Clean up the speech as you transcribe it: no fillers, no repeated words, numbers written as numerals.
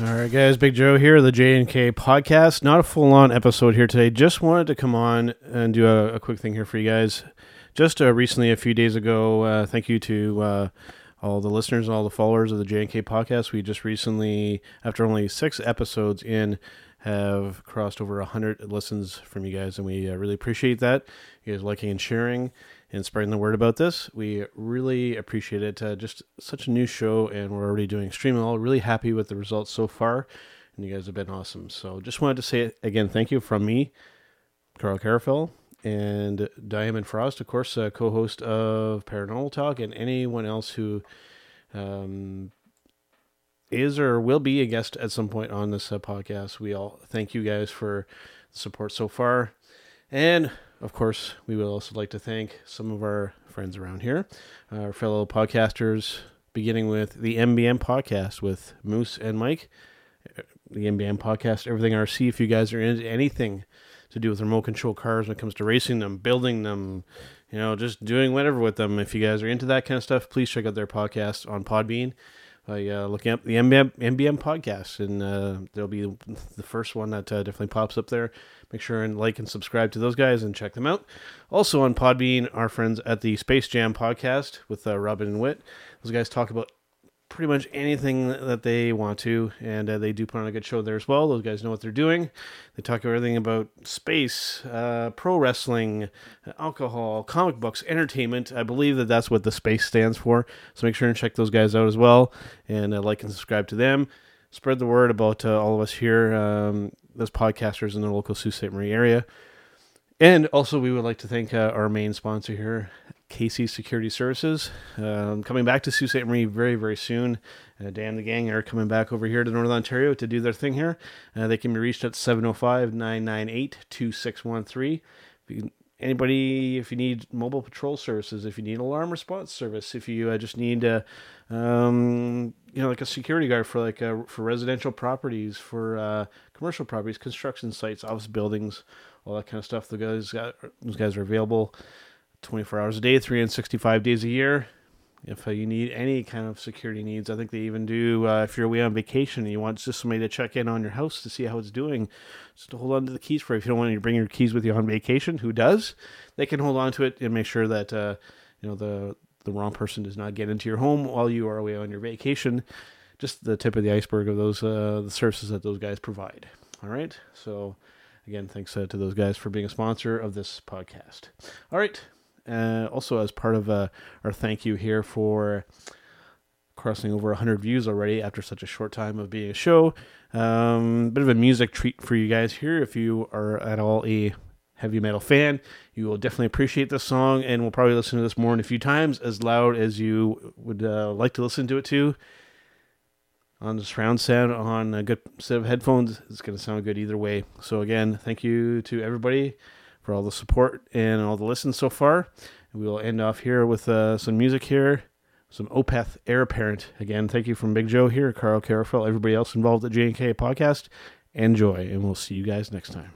All right, guys, Big Joe here, the J&K Podcast. Not a full-on episode here today. Just wanted to come on and do a quick thing here for you guys. Just recently, a few days ago, thank you to all the listeners and all the followers of the J&K Podcast. We just recently, after only 6 episodes in, have crossed over 100 listens from you guys, and we really appreciate that. You guys liking and sharing and spreading the word about this. We really appreciate it. Just such a new show, and we're already doing streaming. All really happy with the results so far, and you guys have been awesome. So just wanted to say again, thank you from me, Carl Carafell, and Diamond Frost, of course, co-host of Paranormal Talk, and anyone else who is or will be a guest at some point on this podcast. We all thank you guys for the support so far. And of course, we would also like to thank some of our friends around here, our fellow podcasters, beginning with the MBM Podcast with Moose and Mike, the MBM Podcast, Everything RC. If you guys are into anything to do with remote control cars when it comes to racing them, building them, you know, just doing whatever with them, if you guys are into that kind of stuff, please check out their podcast on Podbean by looking up the MBM Podcast, and there'll be the first one that definitely pops up there. Make sure and like and subscribe to those guys and check them out. Also on Podbean, our friends at the Space Jam podcast with Robin and Witt. Those guys talk about pretty much anything that they want to, and they do put on a good show there as well. Those guys know what they're doing. They talk about everything about space, pro wrestling, alcohol, comic books, entertainment. I believe that that's what the space stands for, so make sure and check those guys out as well, and like and subscribe to them. Spread the word about all of us here, as podcasters in the local Sault Ste. Marie area. And also, we would like to thank our main sponsor here, KC Security Services. Coming back to Sault Ste. Marie very, very soon. Dan and the gang are coming back over here to Northern Ontario to do their thing here. They can be reached at 705-998-2613. Anybody, if you need mobile patrol services, if you need alarm response service, if you just need like a security guard for for residential properties, for commercial properties, construction sites, office buildings, all that kind of stuff, those guys are available 24 hours a day, 365 days a year. If you need any kind of security needs, I think they even do, if you're away on vacation and you want just somebody to check in on your house to see how it's doing, just to hold on to the keys for it. If you don't want to bring your keys with you on vacation, who does? They can hold on to it and make sure that the wrong person does not get into your home while you are away on your vacation. Just the tip of the iceberg of those the services that those guys provide. All right? So, again, thanks to those guys for being a sponsor of this podcast. All right. Also, as part of our thank you here for crossing over 100 views already after such a short time of being a show, bit of a music treat for you guys here. If you are at all a heavy metal fan, you will definitely appreciate this song, and we'll probably listen to this more than a few times, as loud as you would like to listen to it too. On the surround sound, on a good set of headphones, it's going to sound good either way. So again, thank you to everybody for all the support and all the listens so far. And we will end off here with some music here, some Opeth, Air Parent. Again, thank you from Big Joe here, Carl Carafell, everybody else involved at J&K Podcast. Enjoy, and we'll see you guys next time.